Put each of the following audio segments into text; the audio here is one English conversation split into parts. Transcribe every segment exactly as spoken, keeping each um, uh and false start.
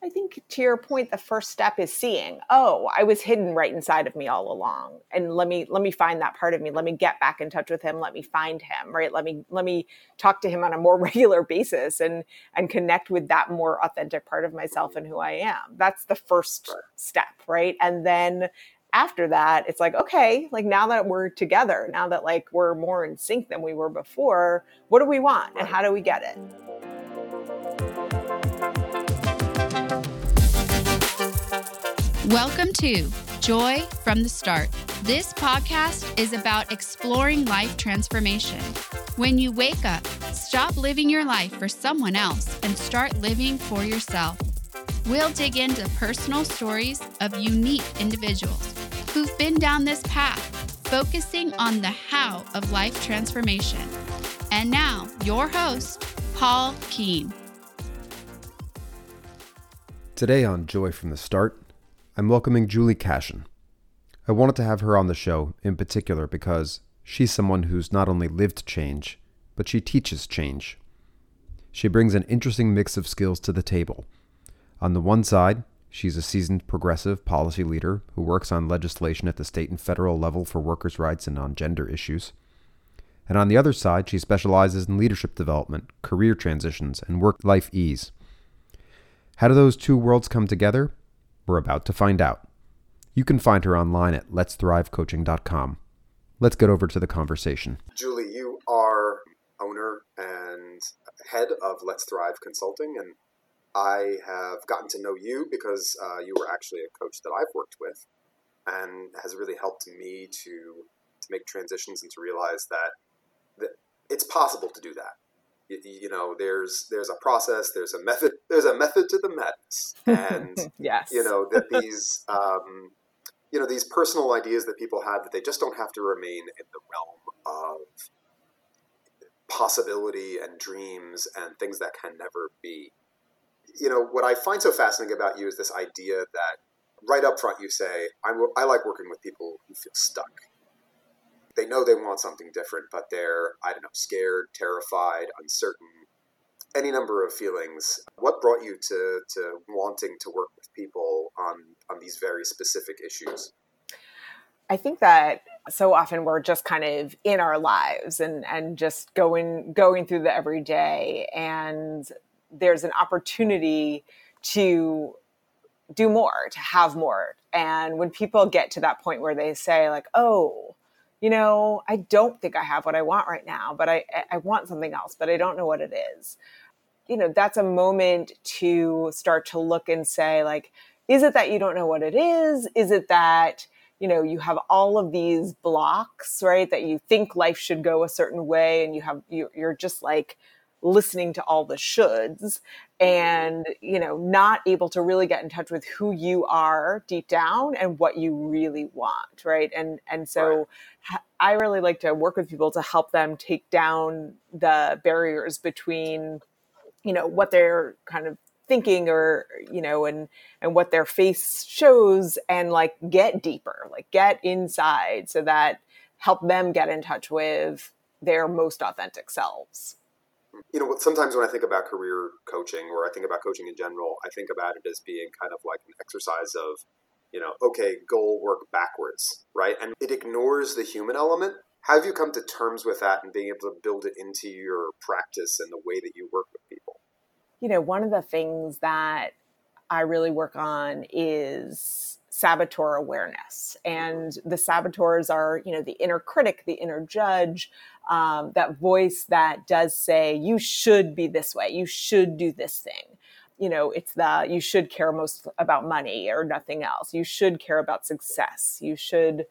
I think to your point, the first step is seeing, oh, I was hidden right inside of me all along. And let me, let me find that part of me. Let me get back in touch with him. Let me find him, right? Let me, let me talk to him on a more regular basis and, and connect with that more authentic part of myself and who I am. That's the first step, right? And then after that, it's like, okay, like now that we're together, now that like we're more in sync than we were before, what do we want and how do we get it? Welcome to Joy from the Start. This podcast is about exploring life transformation. When you wake up, stop living your life for someone else and start living for yourself. We'll dig into personal stories of unique individuals who've been down this path, focusing on the how of life transformation. And now, your host, Paul Keen. Today on Joy from the Start, I'm welcoming Julie Cashin. I wanted to have her on the show in particular because she's someone who's not only lived change, but she teaches change. She brings an interesting mix of skills to the table. On the one side, she's a seasoned progressive policy leader who works on legislation at the state and federal level for workers' rights and on gender issues. And on the other side, she specializes in leadership development, career transitions, and work-life ease. How do those two worlds come together? We're about to find out. You can find her online at let's thrive coaching dot com. Let's get over to the conversation. Julie, you are owner and head of Let's Thrive Consulting, and I have gotten to know you because uh, you were actually a coach that I've worked with and has really helped me to, to make transitions and to realize that, that it's possible to do that. You, you know, there's there's a process, there's a method, there's a method to the madness, and yes. you know that these um, you know these personal ideas that people have that they just don't have to remain in the realm of possibility and dreams and things that can never be. You know what I find so fascinating about you is this idea that right up front you say, I'm, I like working with people who feel stuck. They know they want something different, but they're, I don't know, scared, terrified, uncertain, any number of feelings. What brought you to, to wanting to work with people on, on these very specific issues? I think that so often we're just kind of in our lives and, and just going, going through the everyday, and there's an opportunity to do more, to have more. And when people get to that point where they say like, oh, you know, I don't think I have what I want right now, but I, I want something else, but I don't know what it is. You know, that's a moment to start to look and say, like, is it that you don't know what it is? Is it that, you know, you have all of these blocks, right? That you think life should go a certain way, and you have, you, you're just like listening to all the shoulds and, you know, not able to really get in touch with who you are deep down and what you really want. Right. And, and so right. I really like to work with people to help them take down the barriers between, you know, what they're kind of thinking or, you know, and, and what their face shows, and like get deeper, like get inside, so that help them get in touch with their most authentic selves. You know, sometimes when I think about career coaching, or I think about coaching in general, I think about it as being kind of like an exercise of, you know, okay, goal, work backwards, right? And it ignores the human element. How have you come to terms with that and being able to build it into your practice and the way that you work with people? You know, one of the things that I really work on is saboteur awareness. And the saboteurs are, you know, the inner critic, the inner judge, um, that voice that does say, you should be this way, you should do this thing. You know, it's the, you should care most about money or nothing else. You should care about success. You should,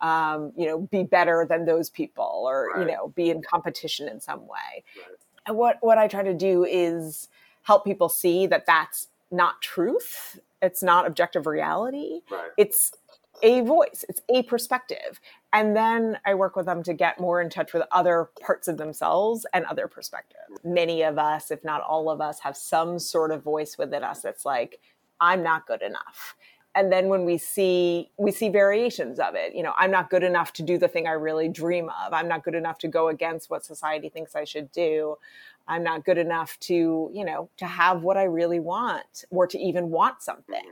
um, you know, be better than those people, or, right. you know, be in competition in some way. Right. And what, what I try to do is help people see that that's not truth. It's not objective reality. Right. It's a voice. It's a perspective. And then I work with them to get more in touch with other parts of themselves and other perspectives. Many of us, if not all of us, have some sort of voice within us that's like, I'm not good enough. And then when we see, we see variations of it. You know, I'm not good enough to do the thing I really dream of. I'm not good enough to go against what society thinks I should do. I'm not good enough to, you know, to have what I really want or to even want something.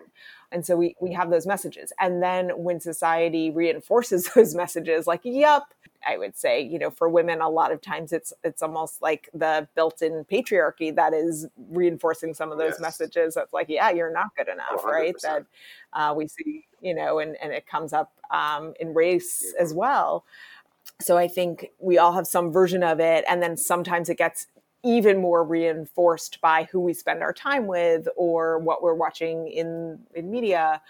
And so we, we have those messages. And then when society reinforces those messages, like, yep, I would say, you know, for women, a lot of times it's, it's almost like the built-in patriarchy that is reinforcing some of those yes. messages. That's like, yeah, you're not good enough, one hundred percent. Right? That uh, we see, you know, and, and it comes up um, in race yeah. as well. So I think we all have some version of it. And then sometimes it gets even more reinforced by who we spend our time with or what we're watching in, in media,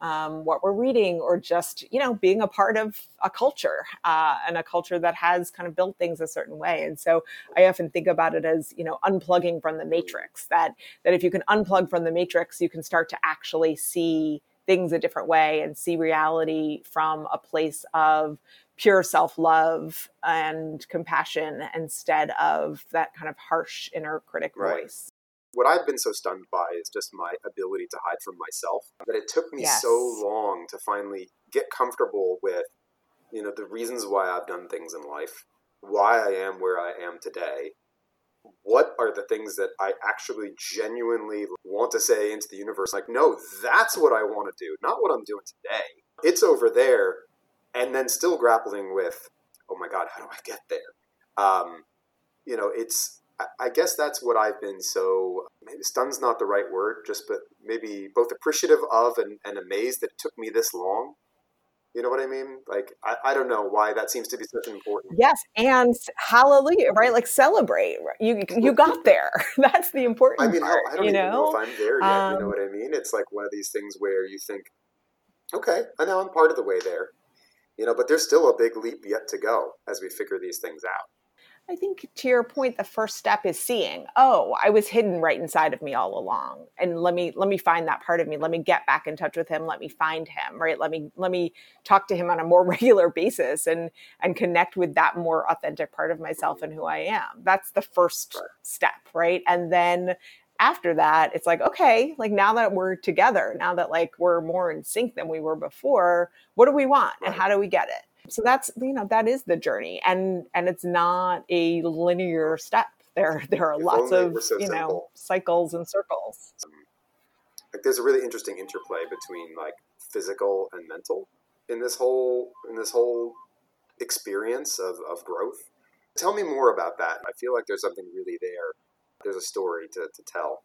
um, what we're reading, or just, you know, being a part of a culture uh, and a culture that has kind of built things a certain way. And so I often think about it as, you know, unplugging from the matrix, that, that if you can unplug from the matrix, you can start to actually see things a different way and see reality from a place of pure self-love and compassion instead of that kind of harsh inner critic right. voice. What I've been so stunned by is just my ability to hide from myself, that it took me yes. so long to finally get comfortable with, you know, the reasons why I've done things in life, why I am where I am today. What are the things that I actually genuinely want to say into the universe? Like, no, that's what I want to do, not what I'm doing today. It's over there. And then still grappling with, oh my God, how do I get there? Um, you know, it's, I guess that's what I've been so, maybe stunned's not the right word, just but maybe both appreciative of and, and amazed that it took me this long. You know what I mean? Like, I, I don't know why that seems to be such an important. Yes. And hallelujah, right? Like, celebrate. You you got there. That's the important I mean, part, I, I don't you even know? know if I'm there yet. Um, you know what I mean? It's like one of these things where you think, okay, I know I'm part of the way there. You know, but there's still a big leap yet to go as we figure these things out. I think to your point, the first step is seeing, oh, I was hidden right inside of me all along. And let me, let me find that part of me. Let me get back in touch with him. Let me find him, right? Let me, let me talk to him on a more regular basis and, and connect with that more authentic part of myself and who I am. That's the first right. step, right? And then after that, it's like, okay, like, now that we're together, now that like we're more in sync than we were before, what do we want right. and how do we get it? So that's, you know, that is the journey, and, and it's not a linear step. There, there are if lots of, so you simple. know, cycles and circles. Like, there's a really interesting interplay between like physical and mental in this whole, in this whole experience of, of growth. Tell me more about that. I feel like there's something really there. There's a story to, to tell.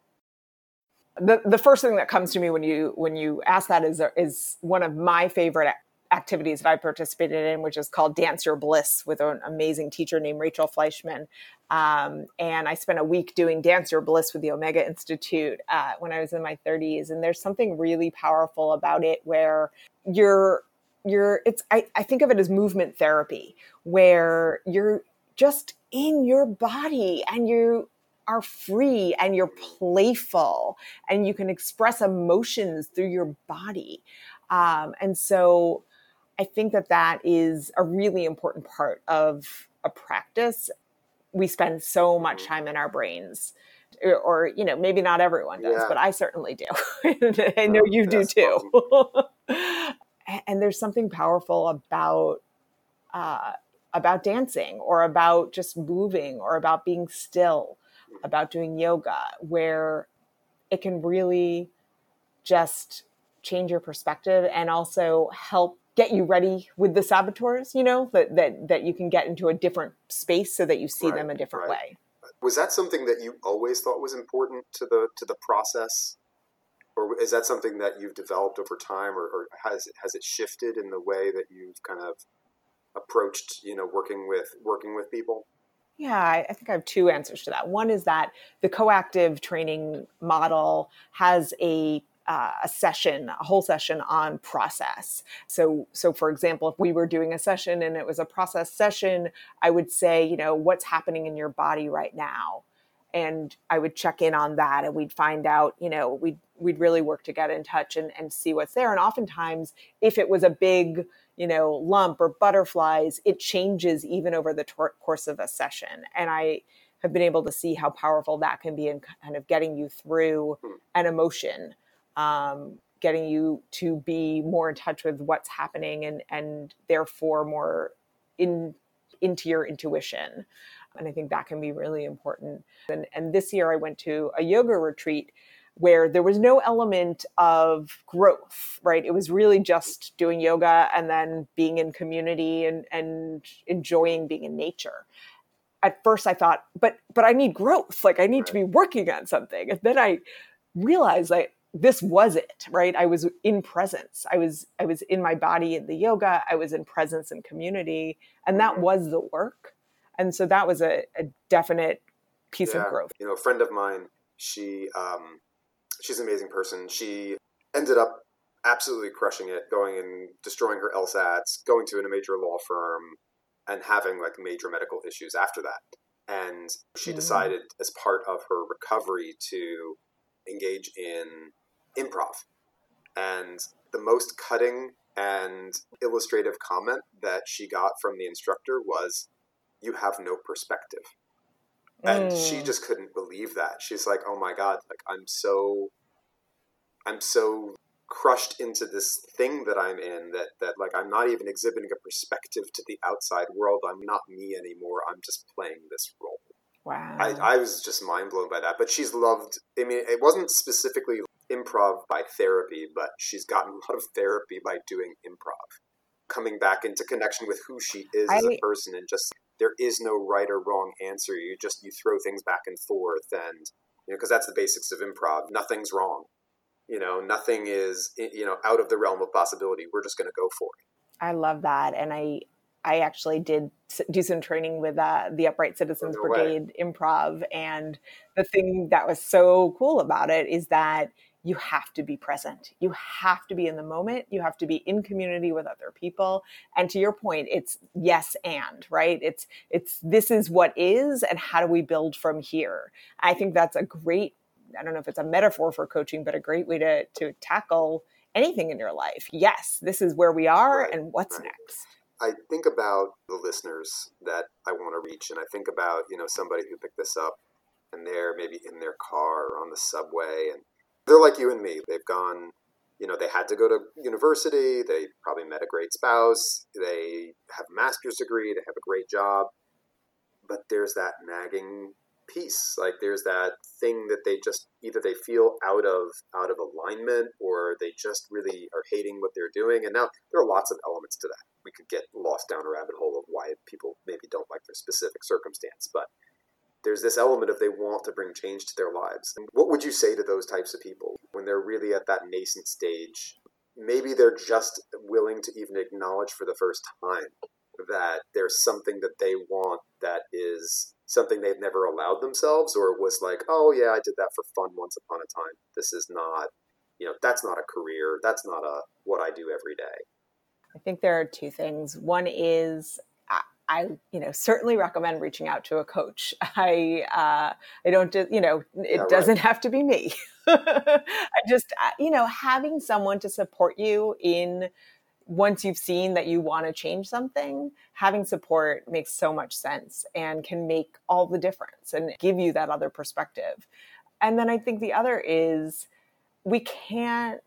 The, the first thing that comes to me when you, when you ask that is, is one of my favorite activities that I participated in, which is called Dance Your Bliss, with an amazing teacher named Rachel Fleischman. Um, and I spent a week doing Dance Your Bliss with the Omega Institute uh, when I was in my thirties. And there's something really powerful about it, where you're, you're, it's, I, I think of it as movement therapy, where you're just in your body and you are free and you're playful and you can express emotions through your body. Um, and so I think that that is a really important part of a practice. We spend so much time in our brains, or, or you know, maybe not everyone does, yeah. but I certainly do. I know you do too. And there's something powerful about, uh, about dancing, or about just moving, or about being still, about doing yoga, where it can really just change your perspective and also help get you ready with the saboteurs, you know, that, that, that you can get into a different space so that you see right, them a different right. way. Was that something that you always thought was important to the, to the process? Or is that something that you've developed over time, or, or has it, has it shifted in the way that you've kind of approached, you know, working with, working with people? Yeah, I think I have two answers to that. One is that the co-active training model has a Uh, a session, a whole session on process. So, so for example, if we were doing a session and it was a process session, I would say, you know, what's happening in your body right now? And I would check in on that, and we'd find out, you know, we'd, we'd really work to get in touch and, and see what's there. And oftentimes, if it was a big, you know, lump or butterflies, it changes even over the tor- course of a session. And I have been able to see how powerful that can be in kind of getting you through an emotion. Um, getting you to be more in touch with what's happening, and, and therefore more in into your intuition. And I think that can be really important. And, and this year I went to a yoga retreat where there was no element of growth, right? It was really just doing yoga and then being in community and, and enjoying being in nature. At first I thought, but but I need growth. Like I need right. to be working on something. And then I realized that this was it, right? I was in presence. I was I was in my body in the yoga. I was in presence and community. And that was the work. And so that was a, a definite piece yeah. of growth. You know, a friend of mine, she um, she's an amazing person. She ended up absolutely crushing it, going and destroying her LSATs, going to a major law firm, and having like major medical issues after that. And she decided as part of her recovery to engage in improv. And the most cutting and illustrative comment that she got from the instructor was, "You have no perspective." And mm. she just couldn't believe that. She's like, "Oh my God, like I'm so, I'm so crushed into this thing that I'm in that, that like, I'm not even exhibiting a perspective to the outside world. I'm not me anymore. I'm just playing this role." Wow. I, I was just mind blown by that, but she's loved. I mean, it wasn't specifically improv by therapy, but she's gotten a lot of therapy by doing improv, coming back into connection with who she is I... as a person. And just, there is no right or wrong answer. You just, you throw things back and forth and, you know, cause that's the basics of improv. Nothing's wrong. You know, nothing is, you know, out of the realm of possibility. We're just going to go for it. I love that. And I, I actually did do some training with uh, the Upright Citizens no Brigade way. Improv. And the thing that was so cool about it is that you have to be present. You have to be in the moment. You have to be in community with other people. And to your point, it's yes and, right? It's, it's, this is what is, and how do we build from here? I think that's a great, I don't know if it's a metaphor for coaching, but a great way to, to tackle anything in your life. Yes, this is where we are right, and what's right. next. I think about the listeners that I want to reach. And I think about, you know, somebody who picked this up and they're maybe in their car or on the subway. And they're like you and me. They've gone, you know, they had to go to university. They probably met a great spouse. They have a master's degree. They have a great job. But there's that nagging piece, like there's that thing that they just either they feel out of out of alignment, or they just really are hating what they're doing. And now there are lots of elements to that. We could get lost down a rabbit hole of why people maybe don't like their specific circumstance, but there's this element of they want to bring change to their lives. And what would you say to those types of people when they're really at that nascent stage? Maybe they're just willing to even acknowledge for the first time that there's something that they want that is something they've never allowed themselves, or was like, oh yeah, I did that for fun once upon a time. This is not, you know, that's not a career. That's not a, what I do every day. I think there are two things. One is I, I you know, certainly recommend reaching out to a coach. I, uh, I don't, just, you know, it yeah, doesn't right. have to be me. I just, you know, having someone to support you in, once you've seen that you want to change something, having support makes so much sense and can make all the difference and give you that other perspective. And then I think the other is we can't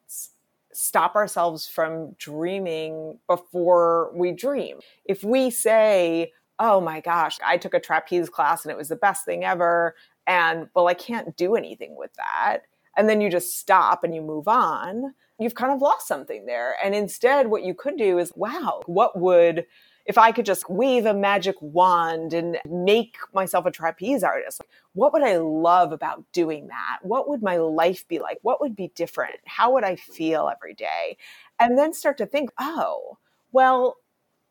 stop ourselves from dreaming before we dream. If we say, oh my gosh, I took a trapeze class and it was the best thing ever, and well, I can't do anything with that, and then you just stop and you move on, you've kind of lost something there. And instead, what you could do is, wow, what would, if I could just wave a magic wand and make myself a trapeze artist, what would I love about doing that? What would my life be like? What would be different? How would I feel every day? And then start to think, oh, well,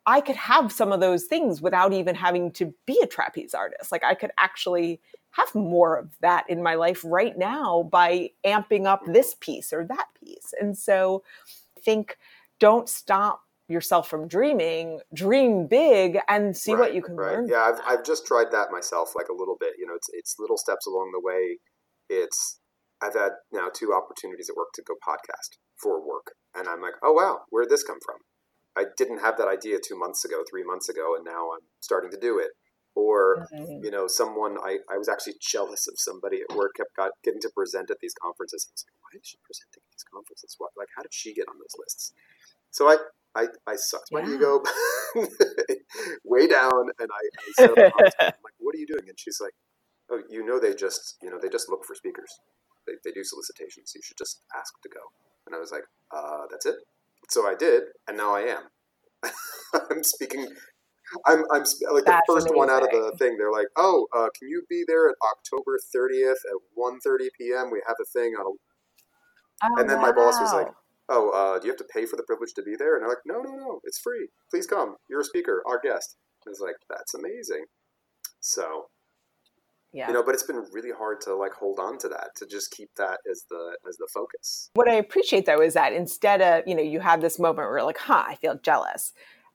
I could have some of those things without even having to be a trapeze artist. Like I could actually have more of that in my life right now by amping up this piece or that piece. And so I think don't stop yourself from dreaming, dream big and see right, what you can right. learn. Yeah, I've, I've just tried that myself like a little bit. You know, it's it's little steps along the way. It's I've had now two opportunities at work to go podcast for work. And I'm like, oh, wow, where did this come from? I didn't have that idea two months ago, three months ago, and now I'm starting to do it. Or, you know, someone, I, I was actually jealous of somebody at work kept got, getting to present at these conferences. I was like, why is she presenting at these conferences? What, like, how did she get on those lists? So I I, I sucked my yeah. ego way down, and I, I said, I'm like, what are you doing? And she's like, oh, you know, they just, you know, they just look for speakers. They, they do solicitations. You should just ask to go. And I was like, uh, that's it. So I did. And now I am. I'm speaking. I'm, I'm like the that's first amazing. One out of the thing. They're like, oh, uh, can you be there at October thirtieth at one thirty p.m.? We have a thing on. A... Oh, and then wow. my boss was like, oh, uh, do you have to pay for the privilege to be there? And they're like, no, no, no, it's free. Please come. You're a speaker, our guest. And I was like, that's amazing. So, yeah, you know, but it's been really hard to like hold on to that, to just keep that as the as the focus. What I appreciate though is that instead of, you know, you have this moment where you're like, huh, I feel jealous.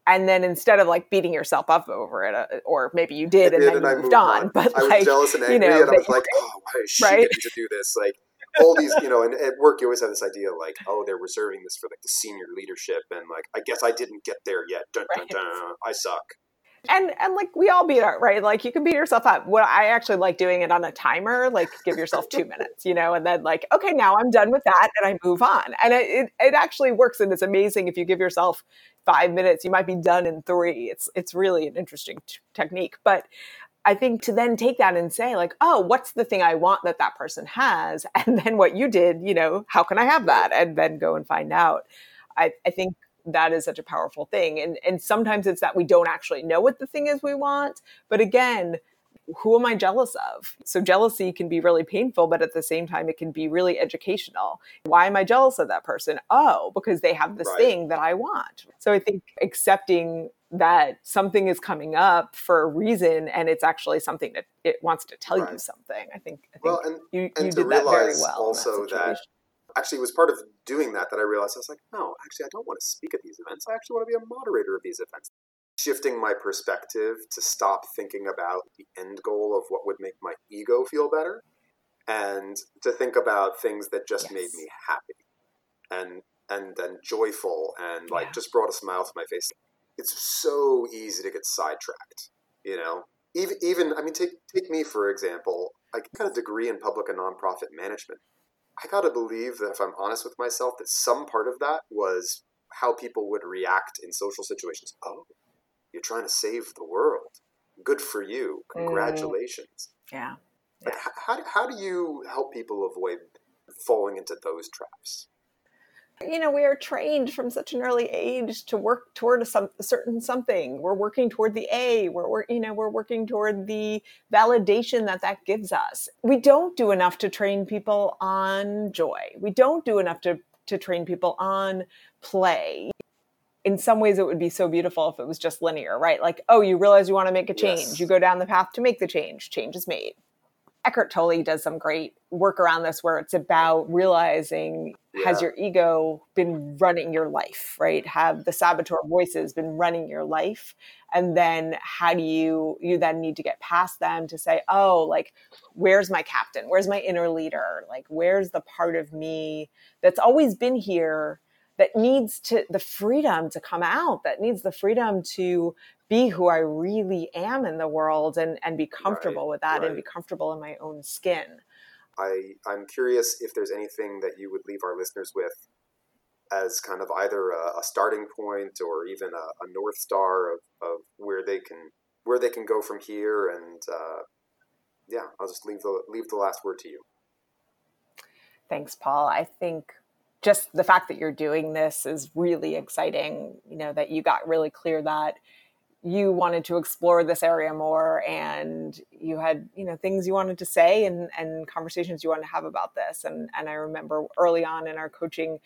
And then instead of like beating yourself up over it, or maybe you did, did and then and you I moved on. on. But I was like, jealous and angry, you know, and I was like, oh, why is she right? getting to do this? Like all these, you know, and at work you always have this idea like, oh, they're reserving this for like the senior leadership, and like, I guess I didn't get there yet. Dun, right. dun, dun, I suck. And and like we all beat our right. Like you can beat yourself up. What I actually like doing it on a timer. Like give yourself two minutes, you know, and then like okay, now I'm done with that, and I move on. And it it, it actually works, and it's amazing if you give yourself five minutes, you might be done in three. It's it's really an interesting t- technique, but. I think to then take that and say like, oh, what's the thing I want that that person has? And then what you did, you know, how can I have that? And then go and find out. I, I think that is such a powerful thing. And, and sometimes it's that we don't actually know what the thing is we want. But again, who am I jealous of? So jealousy can be really painful, but at the same time, it can be really educational. Why am I jealous of that person? Oh, because they have this right. thing that I want. So I think accepting that something is coming up for a reason, and it's actually something that it wants to tell right. you something. I think, I think well, and, you, and you did that very well. Also, that, that actually it was part of doing that that I realized I was like, no, actually, I don't want to speak at these events. I actually want to be a moderator of these events. Shifting my perspective to stop thinking about the end goal of what would make my ego feel better, and to think about things that just yes. made me happy and and then joyful and like yeah. just brought a smile to my face. It's so easy to get sidetracked, you know, even, even, I mean, take, take me, for example. I got a degree in public and nonprofit management. I got to believe that if I'm honest with myself, that some part of that was how people would react in social situations. Oh, you're trying to save the world. Good for you. Congratulations. Mm. Yeah. Like, yeah. How, how do you help people avoid falling into those traps? You know, we are trained from such an early age to work toward a, some, a certain something. We're working toward the A. We're, we're, you know, we're working toward the validation that that gives us. We don't do enough to train people on joy. We don't do enough to, to train people on play. In some ways, it would be so beautiful if it was just linear, right? Like, oh, you realize you want to make a change. Yes. You go down the path to make the change. Change is made. Eckhart Tolle does some great work around this where it's about realizing, yeah. has your ego been running your life, right? Have the saboteur voices been running your life? And then how do you, you then need to get past them to say, oh, like, where's my captain? Where's my inner leader? Like, where's the part of me that's always been here that needs to the freedom to come out, that needs the freedom to be who I really am in the world, and, and be comfortable right, with that right. and be comfortable in my own skin. I, I'm curious if there's anything that you would leave our listeners with as kind of either a, a starting point or even a, a North Star of, of where they can where they can go from here. And uh, yeah, I'll just leave the leave the last word to you. Thanks, Paul. I think just the fact that you're doing this is really exciting, you know, that you got really clear that you wanted to explore this area more, and you had, you know, things you wanted to say and, and conversations you wanted to have about this. And, and I remember early on in our coaching,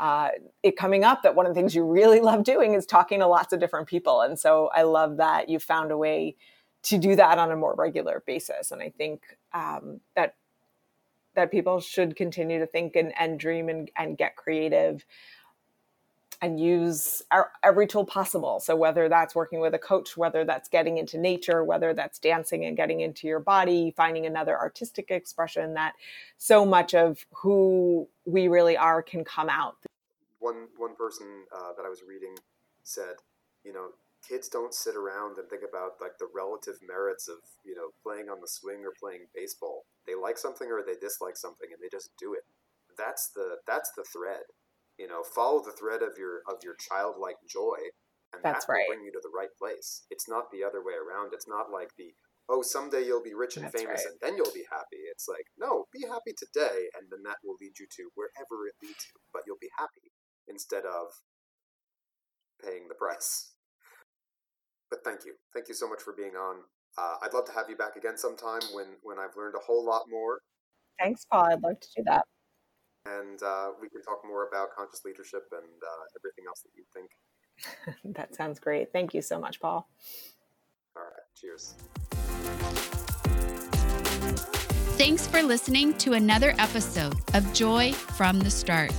uh, it coming up that one of the things you really love doing is talking to lots of different people. And so I love that you found a way to do that on a more regular basis. And I think um, that that people should continue to think and, and dream and, and get creative and use our, every tool possible. So whether that's working with a coach, whether that's getting into nature, whether that's dancing and getting into your body, finding another artistic expression, that so much of who we really are can come out. One, one person uh, that I was reading said, you know, kids don't sit around and think about like the relative merits of, you know, playing on the swing or playing baseball. They like something or they dislike something, and they just do it. That's the, that's the thread. You know, follow the thread of your of your childlike joy, and that's that will right. bring you to the right place. It's not the other way around. It's not like the, oh, someday you'll be rich and that's famous right. and then you'll be happy. It's like, no, be happy today, and then that will lead you to wherever it leads you, but you'll be happy instead of paying the price. But thank you. Thank you so much for being on. Uh, I'd love to have you back again sometime when, when I've learned a whole lot more. Thanks, Paul. I'd love to do that. And uh, we can talk more about conscious leadership and uh, everything else that you think. That sounds great. Thank you so much, Paul. All right. Cheers. Thanks for listening to another episode of Joy from the Start.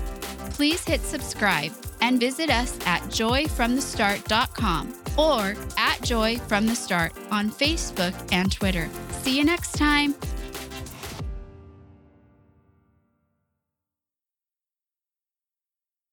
Please hit subscribe and visit us at joy from the start dot com or at Joy From The Start on Facebook and Twitter. See you next time.